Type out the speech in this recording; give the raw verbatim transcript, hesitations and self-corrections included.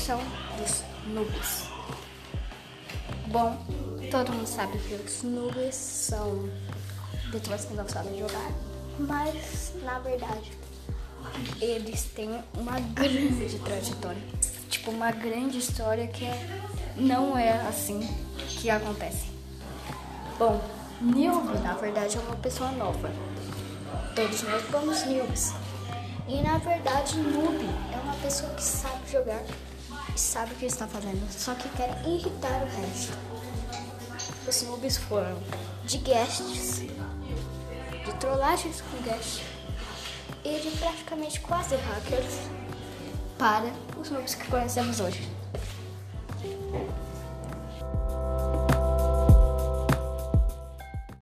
Revolução dos Noobs. Bom, todo mundo sabe que os Noobs são pessoas que não sabem jogar, mas na verdade eles têm uma grande trajetória, tipo uma grande história que não é assim que acontece. Bom, Noob na verdade é uma pessoa nova. Todos nós somos noobs. E na verdade, noob é uma pessoa que sabe jogar e sabe o que está fazendo, só que quer irritar o resto. Os noobs foram de guests, de trollagens com guests e de praticamente quase hackers para os noobs que conhecemos hoje.